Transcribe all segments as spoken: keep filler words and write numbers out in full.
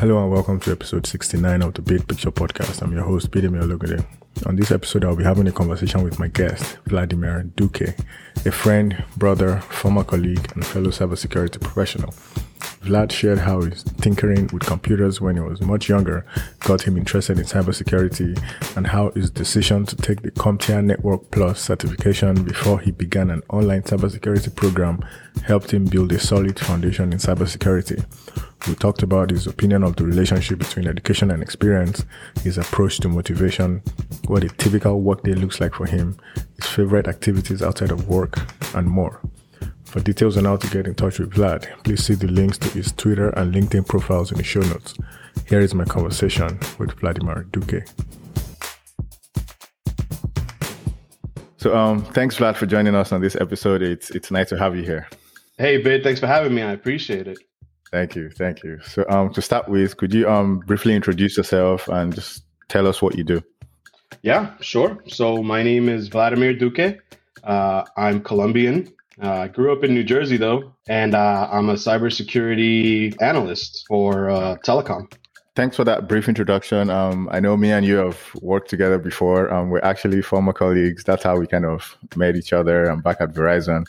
Hello and welcome to episode sixty-nine of the Bid Picture Podcast. I'm your host, Bidemi Ologunde. On this episode, I'll be having a conversation with my guest, Vladimir Duque, a friend, brother, former colleague, and fellow cybersecurity professional. Vlad shared how his tinkering with computers when he was much younger got him interested in cybersecurity and how his decision to take the CompTIA Network+ certification before he began an online cybersecurity program helped him build a solid foundation in cybersecurity. We talked about his opinion of the relationship between education and experience, his approach to motivation, what a typical workday looks like for him, his favorite activities outside of work, and more. For details on how to get in touch with Vlad, please see the links to his Twitter and LinkedIn profiles in the show notes. Here is my conversation with Vladimir Duque. So um, thanks, Vlad, for joining us on this episode. It's it's nice to have you here. Hey, Bid. Thanks for having me. I appreciate it. Thank you. Thank you. So um, to start with, could you um, briefly introduce yourself and just tell us what you do? Yeah, sure. So my name is Vladimir Duque. Uh, I'm Colombian. I uh, grew up in New Jersey, though, and uh, I'm a cybersecurity analyst for uh, Telecom. Thanks for that brief introduction. Um, I know me and you have worked together before. Um, we're actually former colleagues. That's how we kind of met each other. I'm back at Verizon.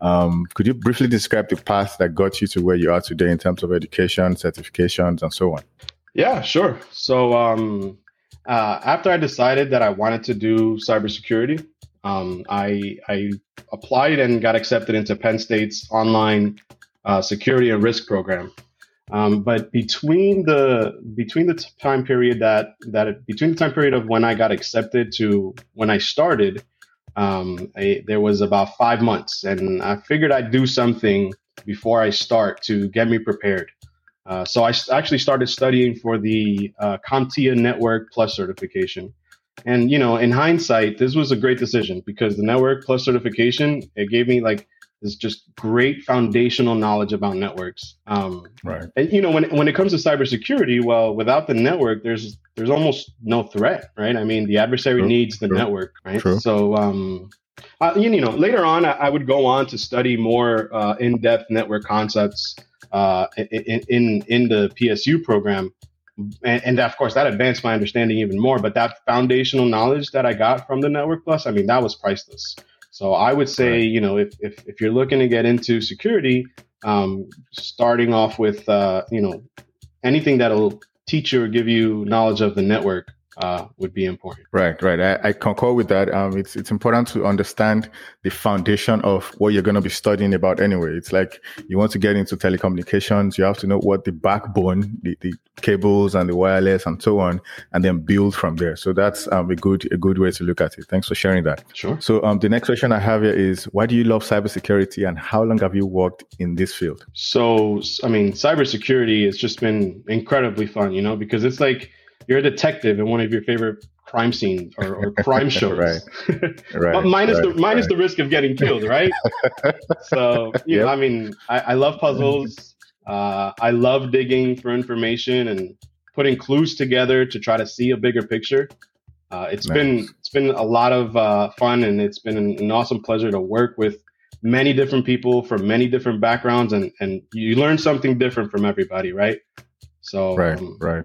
Um, could you briefly describe the path that got you to where you are today in terms of education, certifications, and so on? Yeah, sure. So um, uh, after I decided that I wanted to do cybersecurity, Um, I, I applied and got accepted into Penn State's online uh, security and risk program. Um, but between the between the time period that that it, between the time period of when I got accepted to when I started, um, I, there was about five months, and I figured I'd do something before I start to get me prepared. Uh, so I actually started studying for the uh, CompTIA Network+ certification. And, you know, in hindsight, this was a great decision because the Network+ certification, it gave me like this just great foundational knowledge about networks. Um, right. And, you know, when when it comes to cybersecurity, well, without the network, there's there's almost no threat. Right. I mean, the adversary True. needs the True. network. Right. True. So, um, I, you know, later on, I, I would go on to study more uh, in-depth network concepts uh, in, in in the P S U program. And, and of course, that advanced my understanding even more. But that foundational knowledge that I got from the Network Plus, I mean, that was priceless. So I would say, right. you know, if, if if you're looking to get into security, um, starting off with, uh, you know, anything that'll teach you or give you knowledge of the network uh, would be important. Right, right. I, I concur with that. Um, it's it's important to understand the foundation of what you're going to be studying about anyway. It's like you want to get into telecommunications, you have to know what the backbone, the, the cables and the wireless and so on, and then build from there. So that's um, a good a good way to look at it. Thanks for sharing that. Sure. So um, the next question I have here is, why do you love cybersecurity and how long have you worked in this field? So, I mean, cybersecurity has just been incredibly fun, you know, because it's like, you're a detective in one of your favorite crime scenes or, or crime shows, right? Right. But minus right, the minus right. the risk of getting killed, right? So, you yep. know, I mean, I, I love puzzles. Uh, I love digging for information and putting clues together to try to see a bigger picture. Uh, it's nice. been it's been a lot of uh, fun, and it's been an, an awesome pleasure to work with many different people from many different backgrounds, and and you learn something different from everybody, right? So, right, um, right.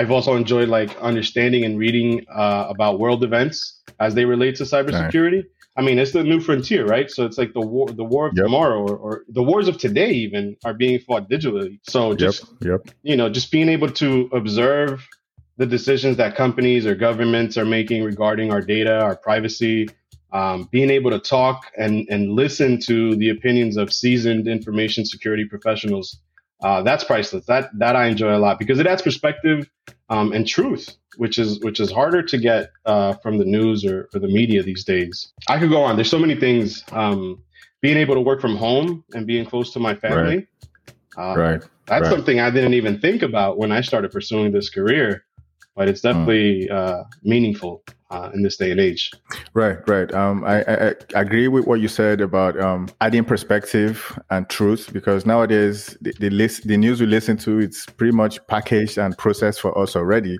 I've also enjoyed like understanding and reading uh, about world events as they relate to cybersecurity. Nice. I mean, it's the new frontier, right? So it's like the war, the war of yep. tomorrow, or, or the wars of today even are being fought digitally. So just, yep. Yep. you know, just being able to observe the decisions that companies or governments are making regarding our data, our privacy, um, being able to talk and, and listen to the opinions of seasoned information security professionals. Uh, that's priceless. That that I enjoy a lot because it adds perspective um, and truth, which is which is harder to get uh, from the news or, or the media these days. I could go on. There's so many things. Um, being able to work from home and being close to my family. Right. Uh, right. That's right. something I didn't even think about when I started pursuing this career. But it's definitely mm. uh, meaningful uh, in this day and age. Right, right. Um, I, I, I agree with what you said about um, adding perspective and truth, because nowadays the the, list, the news we listen to, it's pretty much packaged and processed for us already,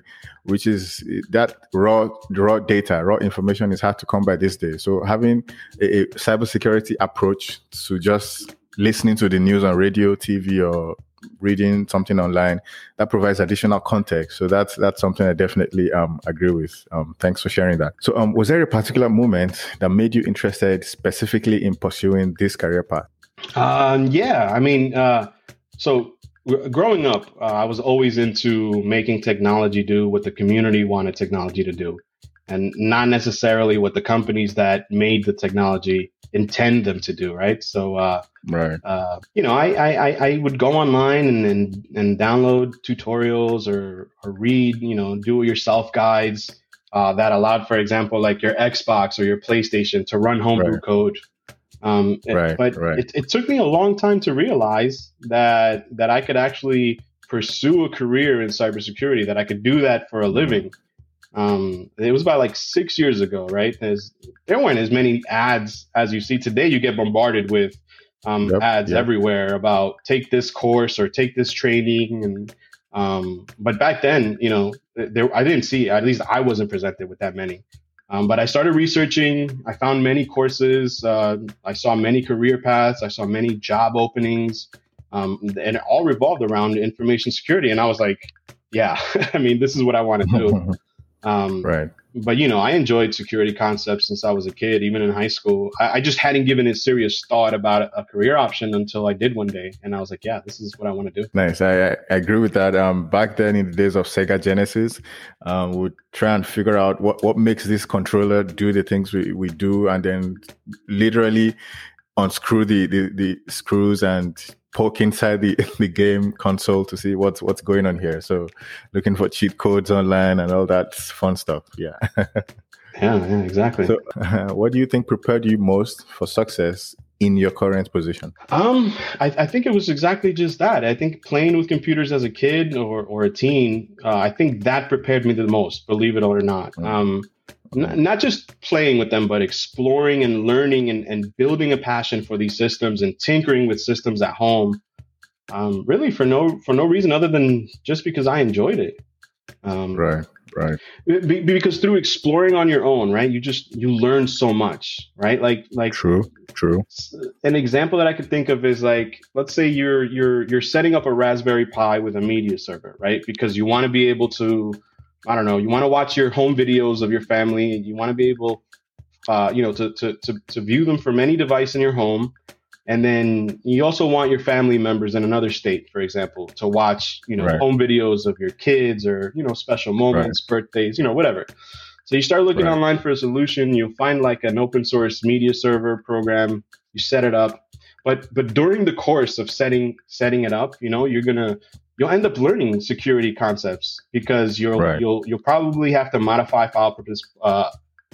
which is that raw raw data, raw information is hard to come by this day. So having a, a cybersecurity approach to just listening to the news on radio, T V, or reading something online, that provides additional context. So that's that's something I definitely um, agree with. Um, thanks for sharing that. So um, was there a particular moment that made you interested specifically in pursuing this career path? Um, yeah, I mean, uh, so growing up, uh, I was always into making technology do what the community wanted technology to do, and not necessarily what the companies that made the technology intend them to do, right? So, uh, right. Uh, you know, I, I, I would go online and, and, and download tutorials or, or read, you know, do-it-yourself guides uh, that allowed, for example, like your Xbox or your PlayStation to run homebrew right. code. Um, right, it, but right. It, it took me a long time to realize that that I could actually pursue a career in cybersecurity, that I could do that for a living. Um, it was about like six years ago, right? There's, there weren't as many ads as you see today. You get bombarded with um, yep, ads yep. everywhere about take this course or take this training. And um, but back then, you know, there I didn't see, at least I wasn't presented with that many. Um, but I started researching. I found many courses. Uh, I saw many career paths. I saw many job openings, um, and it all revolved around information security. And I was like, yeah, I mean, this is what I want to do. Um, right. But, you know, I enjoyed security concepts since I was a kid, even in high school. I, I just hadn't given it serious thought about a, a career option until I did one day. And I was like, yeah, this is what I want to do. Nice. I, I agree with that. Um, back then in the days of Sega Genesis, um, we'd try and figure out what, what makes this controller do the things we, we do, and then literally unscrew the, the, the screws and poke inside the, the game console to see what's what's going on here. So looking for cheat codes online and all that fun stuff. Yeah. yeah, yeah, exactly. So uh, what do you think prepared you most for success in your current position? Um, I, I think it was exactly just that. I think playing with computers as a kid or, or a teen, uh, I think that prepared me the most, believe it or not. Mm-hmm. Um, n- not just playing with them, but exploring and learning and, and building a passion for these systems and tinkering with systems at home, um, really for no for no reason other than just because I enjoyed it. Um, right, right. Be, because through exploring on your own, right, you just you learn so much, right? Like, like true, true. An example that I could think of is like, let's say you're you're you're setting up a Raspberry Pi with a media server, right? Because you want to be able to, I don't know, you want to watch your home videos of your family, and you want to be able, uh, you know, to, to to to view them from any device in your home. And then you also want your family members in another state, for example, to watch, you know, right. home videos of your kids or, you know, special moments, right. birthdays, you know, whatever. So you start looking right. online for a solution. You'll find like an open source media server program. You set it up. But but during the course of setting setting it up, you know, you're going to you'll end up learning security concepts because you'll right. you'll you'll probably have to modify file uh,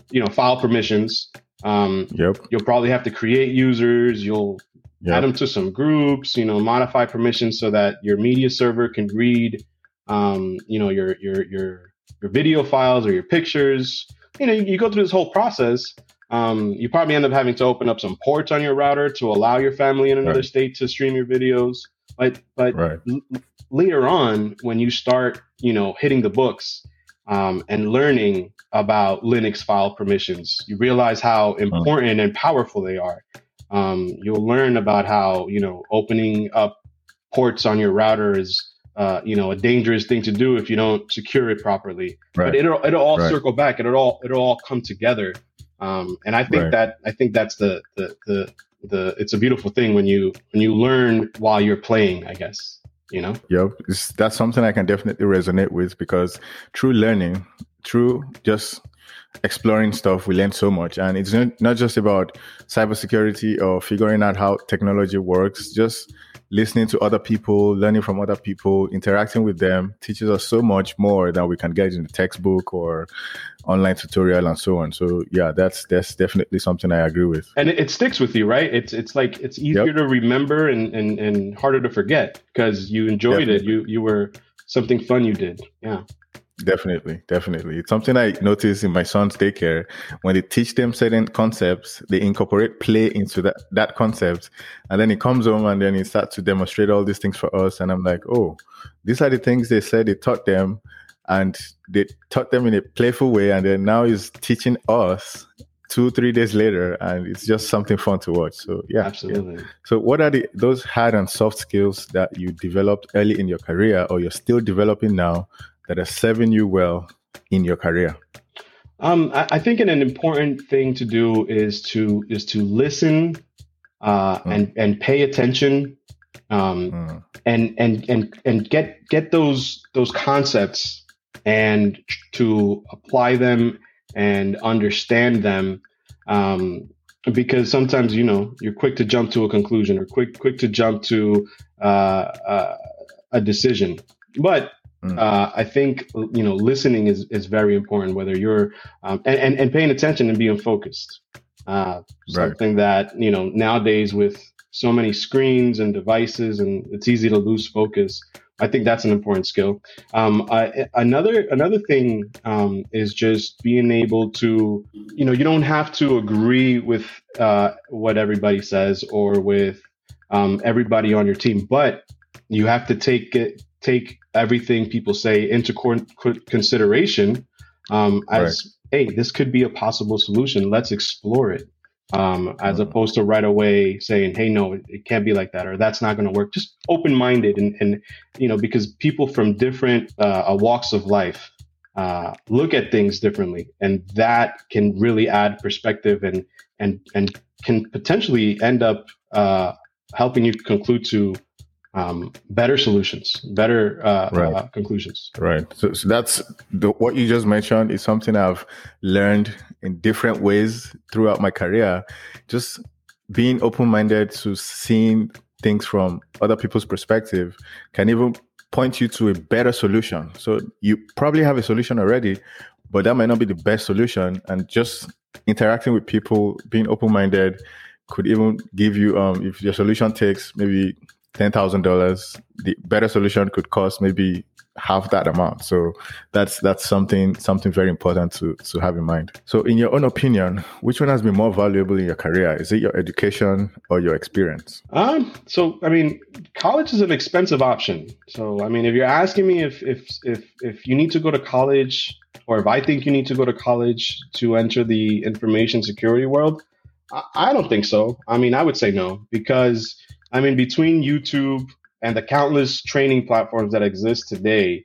you know, file permissions. Um, yep. You'll probably have to create users. You'll yep. add them to some groups, you know, modify permissions so that your media server can read, um, you know, your, your, your, your video files or your pictures. You know, you, you go through this whole process. Um, you probably end up having to open up some ports on your router to allow your family in another right. state to stream your videos. But, but right. l- later on, when you start, you know, hitting the books, um, and learning about Linux file permissions, you realize how important and powerful they are. Um, you'll learn about how, you know, opening up ports on your router is, uh, you know, a dangerous thing to do if you don't secure it properly. Right. But it'll it'll all right. circle back. It'll all it'll all come together. Um, and I think right. that I think that's the, the the the it's a beautiful thing when you when you learn while you're playing, I guess. You know. Yep, it's, that's something I can definitely resonate with, because through learning, through just exploring stuff, we learn so much. And it's not, not just about cybersecurity or figuring out how technology works. Just listening to other people, learning from other people, interacting with them teaches us so much more than we can get in a textbook or online tutorial and so on. So yeah, that's that's definitely something I agree with. And it, it sticks with you, right? It's it's like it's easier yep. to remember and, and, and harder to forget because you enjoyed definitely. it. You you were something fun you did. Yeah. Definitely, definitely. It's something I notice in my son's daycare. When they teach them certain concepts, they incorporate play into that, that concept. And then he comes home and then he starts to demonstrate all these things for us. And I'm like, oh, these are the things they said they taught them. And they taught them in a playful way. And then now he's teaching us two, three days later, and it's just something fun to watch. So yeah, absolutely. Yeah. So what are the those hard and soft skills that you developed early in your career, or you're still developing now, that are serving you well in your career? Um, I, I think an, an important thing to do is to is to listen uh, mm. and and pay attention, um, mm. and and and and get get those those concepts and to apply them and understand them, um, because sometimes, you know, you're quick to jump to a conclusion or quick quick to jump to uh, uh, a decision, but. Uh, I think, you know, listening is, is very important, whether you're um, and, and, and paying attention and being focused. Uh, something right. that, you know, nowadays with so many screens and devices, and it's easy to lose focus. I think that's an important skill. Um, I, another another thing um, is just being able to, you know, you don't have to agree with uh, what everybody says or with um, everybody on your team, but you have to take it. Take everything people say into consideration um, as, right. hey, this could be a possible solution. Let's explore it, um, as mm. opposed to right away saying, hey, no, it, it can't be like that, or that's not going to work. Just open-minded, and, and you know, because people from different uh, walks of life uh, look at things differently, and that can really add perspective and and and can potentially end up uh, helping you conclude to. Um, better solutions, better uh, right. uh, conclusions. Right. So, so that's the, what you just mentioned is something I've learned in different ways throughout my career. Just being open-minded to seeing things from other people's perspective can even point you to a better solution. So you probably have a solution already, but that might not be the best solution. And just interacting with people, being open-minded, could even give you, um, if your solution takes maybe ten thousand dollars, the better solution could cost maybe half that amount. So that's that's something something very important to, to have in mind. So in your own opinion, which one has been more valuable in your career? Is it your education or your experience? Um, so, I mean, college is an expensive option. So, I mean, if you're asking me if if if if you need to go to college, or if I think you need to go to college to enter the information security world, I, I don't think so. I mean, I would say no, because I mean, between YouTube and the countless training platforms that exist today,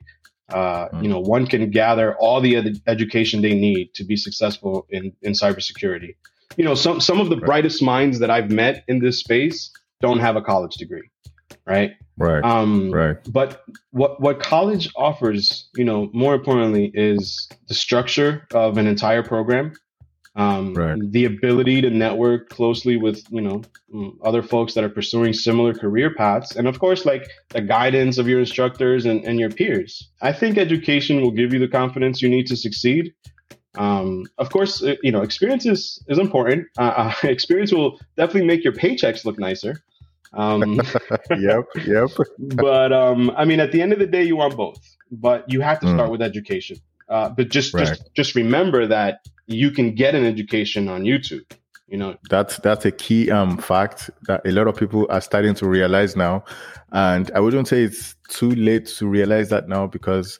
uh, mm. you know, one can gather all the ed- education they need to be successful in, in cybersecurity. You know, some some of the right. brightest minds that I've met in this space don't have a college degree, right? Right. Um, right. But what what college offers, you know, more importantly, is the structure of an entire program. Um, right. The ability to network closely with, you know, other folks that are pursuing similar career paths. And of course, like the guidance of your instructors and, and your peers. I think education will give you the confidence you need to succeed. Um, of course, you know, experience is, is important. Uh, uh, experience will definitely make your paychecks look nicer. Um, yep, yep. But um, I mean, at the end of the day, you want both, but you have to start mm. with education. Uh, but just, right. just just remember that you can get an education on YouTube. You know, that's that's a key um, fact that a lot of people are starting to realize now. And I wouldn't say it's too late to realize that now, because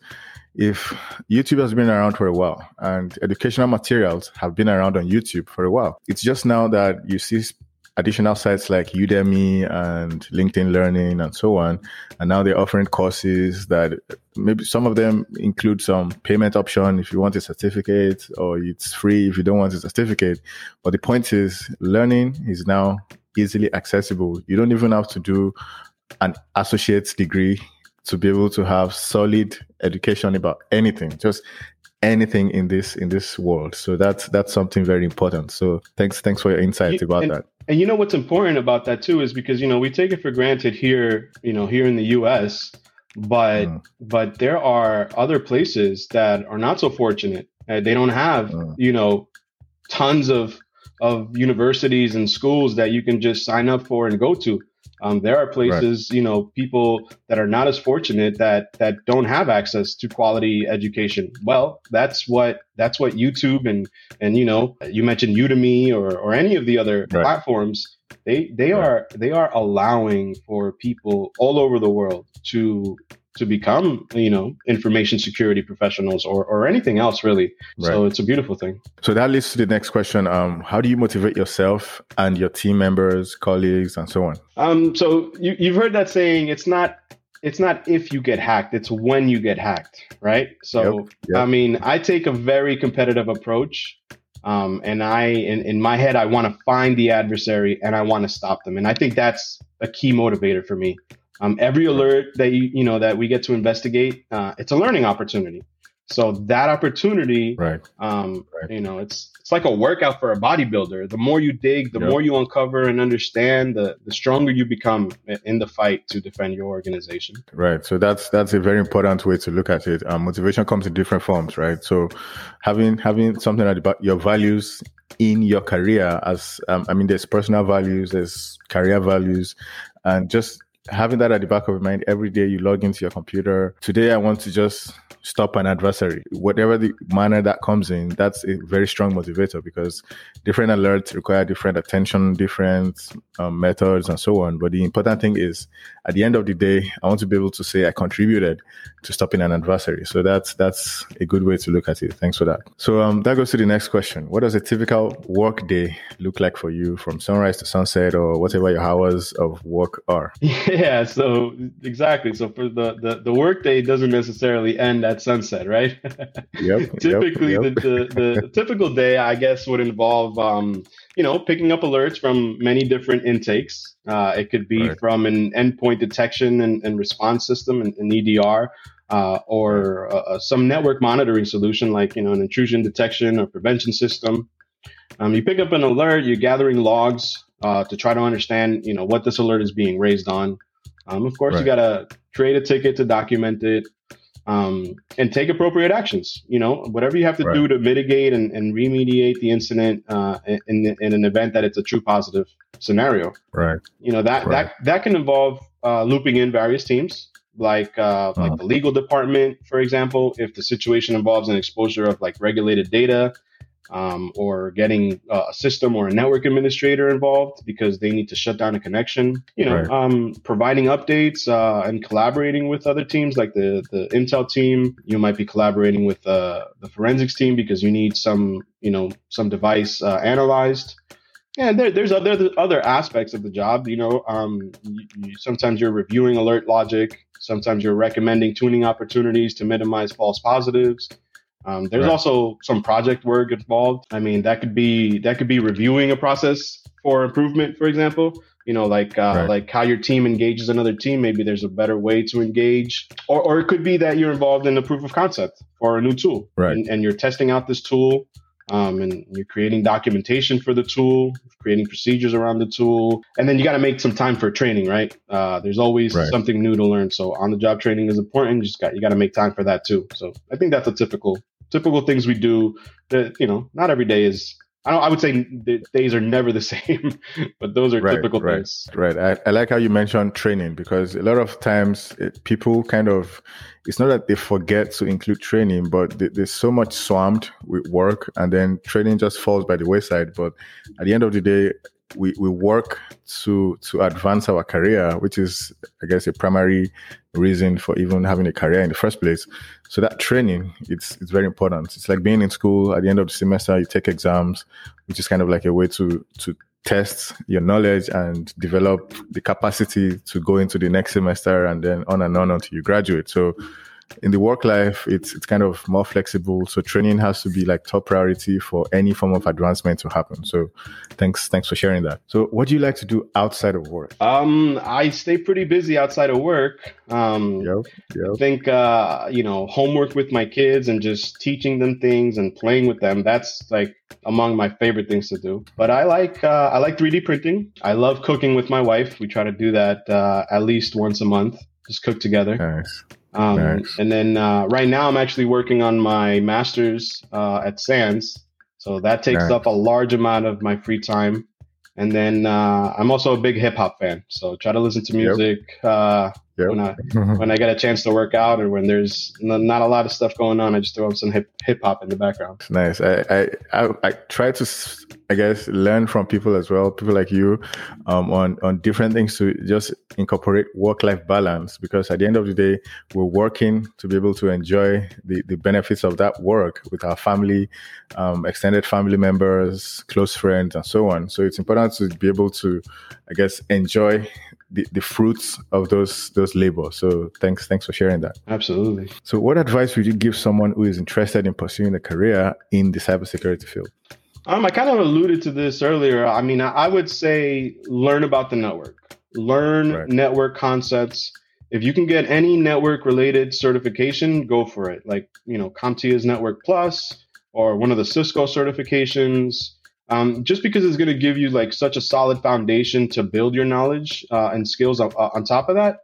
if YouTube has been around for a while and educational materials have been around on YouTube for a while, it's just now that you see additional sites like Udemy and LinkedIn Learning and so on. And now they're offering courses that maybe some of them include some payment option if you want a certificate, or it's free if you don't want a certificate. But the point is, learning is now easily accessible. You don't even have to do an associate's degree to be able to have solid education about anything. Just anything in this in this world. So that's that's something very important. So thanks thanks for your insight about and, that. And you know what's important about that too is because, you know, we take it for granted here, you know, here in the U S, but mm. but there are other places that are not so fortunate. Uh, they don't have, mm. you know, tons of of universities and schools that you can just sign up for and go to. Um, there are places, right. you know, people that are not as fortunate that that don't have access to quality education. Well, that's what that's what YouTube and and, you know, you mentioned Udemy or, or any of the other right. platforms. They they right. are they are allowing for people all over the world to to become, you know, information security professionals or, or anything else, really. Right. So it's a beautiful thing. So that leads to the next question. Um, how do you motivate yourself and your team members, colleagues, and so on? Um, so you, you've heard that saying, it's not it's not if you get hacked, it's when you get hacked, right? So, yep, yep. I mean, I take a very competitive approach. Um, and I, in, in my head, I want to find the adversary and I want to stop them. And I think that's a key motivator for me. Um, every alert that you, you know, that we get to investigate, uh, it's a learning opportunity. So that opportunity, right. Um, right. you know, it's, it's like a workout for a bodybuilder. The more you dig, the yep. more you uncover and understand, the, the stronger you become in the fight to defend your organization. Right. So that's, that's a very important way to look at it. Um, motivation comes in different forms, right? So having, having something about your values in your career as, um, I mean, there's personal values, there's career values, and just having that at the back of your mind every day you log into your computer. Today, I want to just stop an adversary. Whatever the manner that comes in, that's a very strong motivator because different alerts require different attention, different um, methods, and so on. But the important thing is, at the end of the day, I want to be able to say I contributed to stopping an adversary. So that's that's a good way to look at it. Thanks for that. So um, that goes to the next question. What does a typical work day look like for you from sunrise to sunset or whatever your hours of work are? Yeah, so exactly. So for the, the, the workday doesn't necessarily end at sunset, right? Yep. Typically, yep, yep. The, the, the typical day, I guess, would involve, um, you know, picking up alerts from many different intakes. Uh, it could be right. from an endpoint detection and, and response system, an, an E D R, uh, or uh, some network monitoring solution like, you know, an intrusion detection or prevention system. Um, you pick up an alert, you're gathering logs uh, to try to understand, you know, what this alert is being raised on. Um, of course, right. you got to create a ticket to document it. Um, and take appropriate actions, you know, whatever you have to right. do to mitigate and, and remediate the incident uh, in, in an event that it's a true positive scenario. Right. You know, that right. that, that can involve uh, looping in various teams like uh, uh-huh. like the legal department, for example, if the situation involves an exposure of like regulated data um, or getting uh, a system or a network administrator involved because they need to shut down a connection, you know, right. um, providing updates, uh, and collaborating with other teams like the, the Intel team. You might be collaborating with, uh, the forensics team because you need some, you know, some device, uh, analyzed. Yeah, there, there's other other aspects of the job, you know, um, you, you, sometimes you're reviewing alert logic. Sometimes you're recommending tuning opportunities to minimize false positives. Um, there's right. also some project work involved. I mean, that could be that could be reviewing a process for improvement, for example, you know, like uh, right. like how your team engages another team. Maybe there's a better way to engage. Or, or it could be that you're involved in a proof of concept for a new tool. Right. And, and you're testing out this tool um, and you're creating documentation for the tool, creating procedures around the tool. And then you got to make some time for training. Right. Uh, there's always right. something new to learn. So on the job training is important. You just got you got to make time for that, too. So I think that's a typical Typical things we do that, you know, not every day is, I don't, I would say the days are never the same, but those are right, typical right, things. Right. I, I like how you mentioned training because a lot of times it, people kind of, it's not that they forget to include training, but they, they're so much swamped with work and then training just falls by the wayside. But at the end of the day, we, we work to to advance our career, which is, I guess, a primary reason for even having a career in the first place. So that training, it's it's very important. It's like being in school. At the end of the semester, you take exams, which is kind of like a way to to test your knowledge and develop the capacity to go into the next semester and then on and on until you graduate. So in the work life, it's it's kind of more flexible. So training has to be like top priority for any form of advancement to happen. So thanks thanks for sharing that. So what do you like to do outside of work? Um, I stay pretty busy outside of work. Um, yep, yep. I think, uh, you know, homework with my kids and just teaching them things and playing with them. That's like among my favorite things to do. But I like uh, I like three D printing. I love cooking with my wife. We try to do that uh, at least once a month. Just cook together. Nice. Um, nice. And then uh, right now I'm actually working on my master's uh, at SANS. So that takes nice. up a large amount of my free time. And then uh, I'm also a big hip hop fan. So try to listen to music, yep. uh, yep. when I when I get a chance to work out, or when there's not a lot of stuff going on, I just throw up some hip hip hop in the background. Nice. I, I I I try to I guess learn from people as well, people like you, um, on on different things to just incorporate work life balance, because at the end of the day, we're working to be able to enjoy the the benefits of that work with our family, um, extended family members, close friends, and so on. So it's important to be able to, I guess, enjoy the, the fruits of those those labor. So thanks, thanks for sharing that. Absolutely. So what advice would you give someone who is interested in pursuing a career in the cybersecurity field? Um, I kind of alluded to this earlier. I mean, I, I would say learn about the network. Learn right. network concepts. If you can get any network-related certification, go for it. Like, you know, CompTIA's Network Plus or one of the Cisco certifications. Um, just because it's going to give you like such a solid foundation to build your knowledge uh, and skills on, on top of that.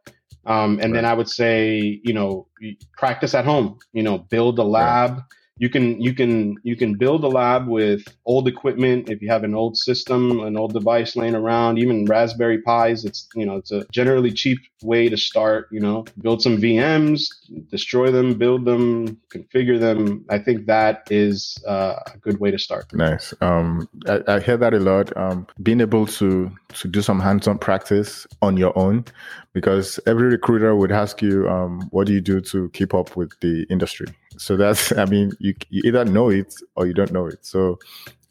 Um, and right. then I would say, you know, practice at home. You know, build a lab. Right. You can you can you can build a lab with old equipment. If you have an old system, an old device laying around, even Raspberry Pis, it's you know it's a generally cheap way to start. You know, build some V Ms, destroy them, build them, configure them. I think that is uh, a good way to start. Nice. Um, I, I hear that a lot. Um, being able to to do some hands-on practice on your own, because every recruiter would ask you, um, what do you do to keep up with the industry? So that's, I mean, you, you either know it or you don't know it. So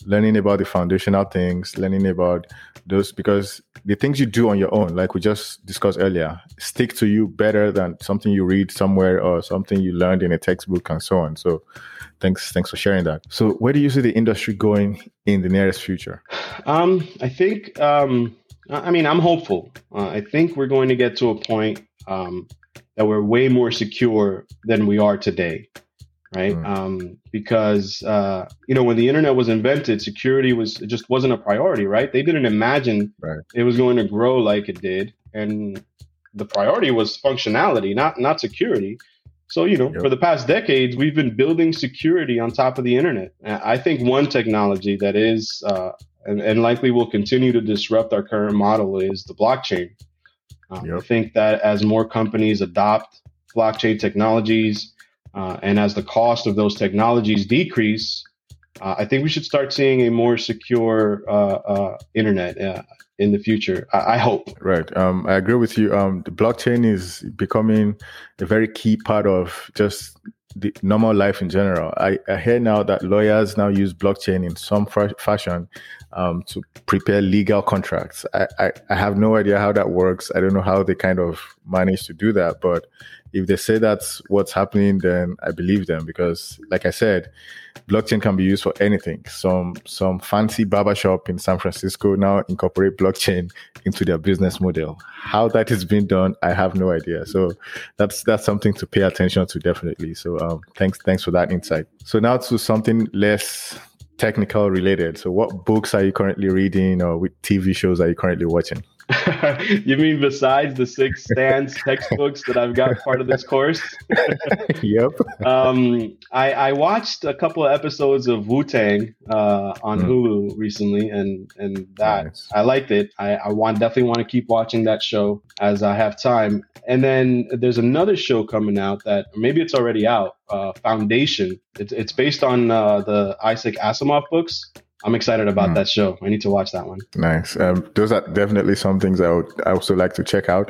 learning about the foundational things, learning about those, because the things you do on your own, like we just discussed earlier, stick to you better than something you read somewhere or something you learned in a textbook and so on. So thanks, thanks for sharing that. So where do you see the industry going in the nearest future? Um, I think, um, I mean, I'm hopeful. Uh, I think we're going to get to a point um, that we're way more secure than we are today. Right. Mm. Um, because, uh, you know, when the internet was invented, security was it just wasn't a priority. Right. They didn't imagine right. it was going to grow like it did. And the priority was functionality, not not security. So, you know, yep. for the past decades, we've been building security on top of the internet. I think one technology that is uh, and, and likely will continue to disrupt our current model is the blockchain. Um, yep. I think that as more companies adopt blockchain technologies, Uh, and as the cost of those technologies decrease, uh, I think we should start seeing a more secure uh, uh, internet uh, in the future. I, I hope. Right. Um, I agree with you. Um, the blockchain is becoming a very key part of just the normal life in general. I, I hear now that lawyers now use blockchain in some f- fashion um, to prepare legal contracts. I, I, I have no idea how that works. I don't know how they kind of manage to do that. But if they say that's what's happening, then I believe them, because like I said, blockchain can be used for anything. Some some fancy barbershop in San Francisco now incorporate blockchain into their business model. How that is being done, I have no idea. So that's that's something to pay attention to, definitely. So um, thanks thanks for that insight. So now to something less technical related. So what books are you currently reading, or which T V shows are you currently watching? You mean besides the six SANS textbooks that I've got part of this course? Yep. Um, I, I watched a couple of episodes of Wu-Tang uh, on mm. Hulu recently, and and that nice. I liked it. I, I want definitely want to keep watching that show as I have time. And then there's another show coming out that maybe it's already out. Uh, Foundation. It's it's based on uh, the Isaac Asimov books. I'm excited about mm. that show. I need to watch that one. Nice. Um, those are definitely some things I would I also like to check out.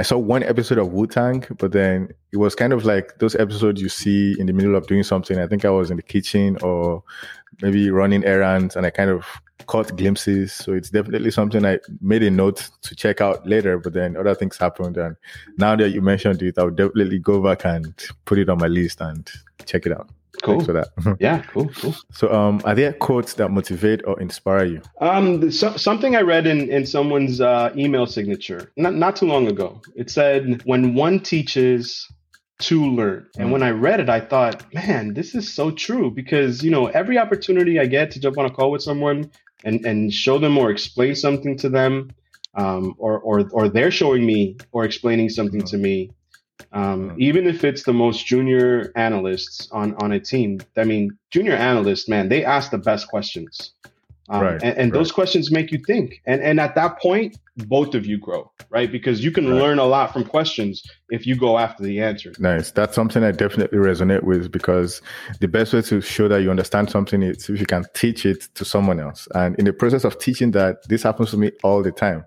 I saw one episode of Wu-Tang, but then it was kind of like those episodes you see in the middle of doing something. I think I was in the kitchen or maybe running errands, and I kind of caught glimpses. So it's definitely something I made a note to check out later, but then other things happened. And now that you mentioned it, I'll definitely go back and put it on my list and check it out. Cool. Thanks for that. Yeah, cool, cool. So um, are there quotes that motivate or inspire you? Um, so, something I read in, in someone's uh, email signature not, not too long ago. It said, when one teaches, two learn. Mm. And when I read it, I thought, man, this is so true, because, you know, every opportunity I get to jump on a call with someone and, and show them or explain something to them, um, or, or, or they're showing me or explaining something mm. to me. Um, mm-hmm. Even if it's the most junior analysts on, on a team, I mean, junior analysts, man, they ask the best questions. Um, right, and and right. those questions make you think. And and at that point, both of you grow, right? Because you can right. learn a lot from questions if you go after the answer. Nice. That's something I definitely resonate with, because the best way to show that you understand something is if you can teach it to someone else. And in the process of teaching that, this happens to me all the time.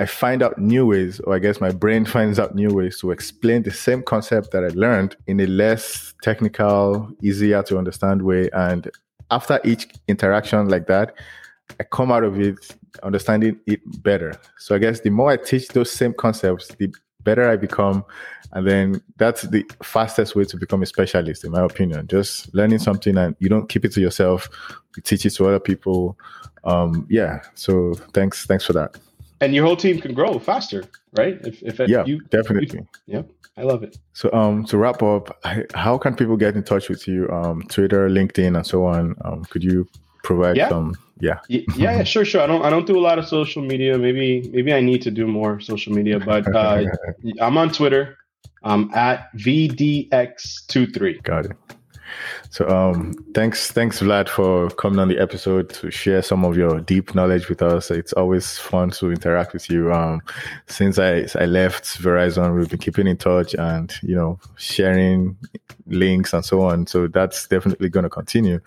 I find out new ways, or I guess my brain finds out new ways to explain the same concept that I learned in a less technical, easier to understand way. And after each interaction like that, I come out of it understanding it better. So I guess the more I teach those same concepts, the better I become. And then that's the fastest way to become a specialist, in my opinion. Just learning something, and you don't keep it to yourself. You teach it to other people. Um, yeah. So thanks. Thanks for that. And your whole team can grow faster, right? If, if yeah, you, definitely. You, yeah, I love it. So um, to wrap up, how can people get in touch with you? Um, Twitter, LinkedIn, and so on. Um, could you provide yeah. some? Yeah. yeah, yeah, sure, sure. I don't, I don't do a lot of social media. Maybe, maybe I need to do more social media. But uh, I'm on Twitter. I'm at V D X twenty-three. Got it. So um, thanks, thanks Vlad for coming on the episode to share some of your deep knowledge with us. It's always fun to interact with you. Um, since I I left Verizon, we've been keeping in touch and, you know, sharing links and so on. So that's definitely going to continue.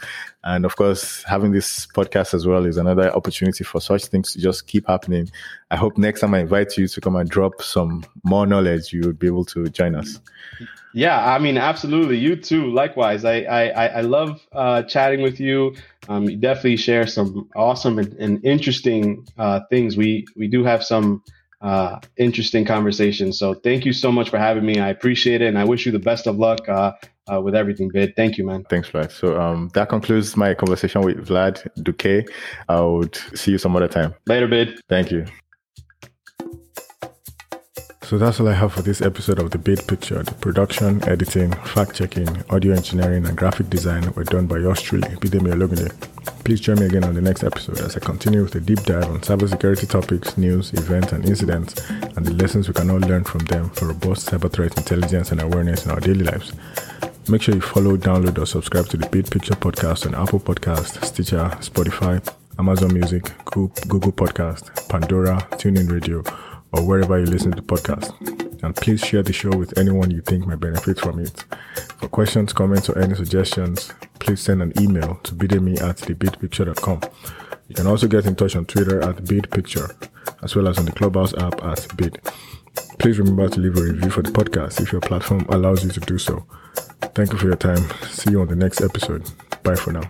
And of course, having this podcast as well is another opportunity for such things to just keep happening. I hope next time I invite you to come and drop some more knowledge, you would be able to join us. Yeah, I mean, absolutely. You too. Likewise. I I, I love uh, chatting with you. Um, you definitely share some awesome and, and interesting uh, things. We we do have some uh, interesting conversations. So thank you so much for having me. I appreciate it. And I wish you the best of luck uh, uh, with everything, Bid. Thank you, man. Thanks, Vlad. So um, that concludes my conversation with Vlad Duque. I would see you some other time. Later, Bid. Thank you. So that's all I have for this episode of The Bid Picture. The production, editing, fact-checking, audio engineering, and graphic design were done by yours truly, Bidemi Ologunde. Please join me again on the next episode as I continue with a deep dive on cybersecurity topics, news, events, and incidents, and the lessons we can all learn from them for robust cyber threat intelligence and awareness in our daily lives. Make sure you follow, download, or subscribe to The Bid Picture podcast on Apple Podcasts, Stitcher, Spotify, Amazon Music, Google Podcasts, Pandora, TuneIn Radio, or wherever you listen to podcasts. And please share the show with anyone you think might benefit from it. For questions, comments, or any suggestions, please send an email to bidemi at the bid picture dot com. You can also get in touch on Twitter at bidpicture, as well as on the Clubhouse app at bid. Please remember to leave a review for the podcast if your platform allows you to do so. Thank you for your time. See you on the next episode. Bye for now.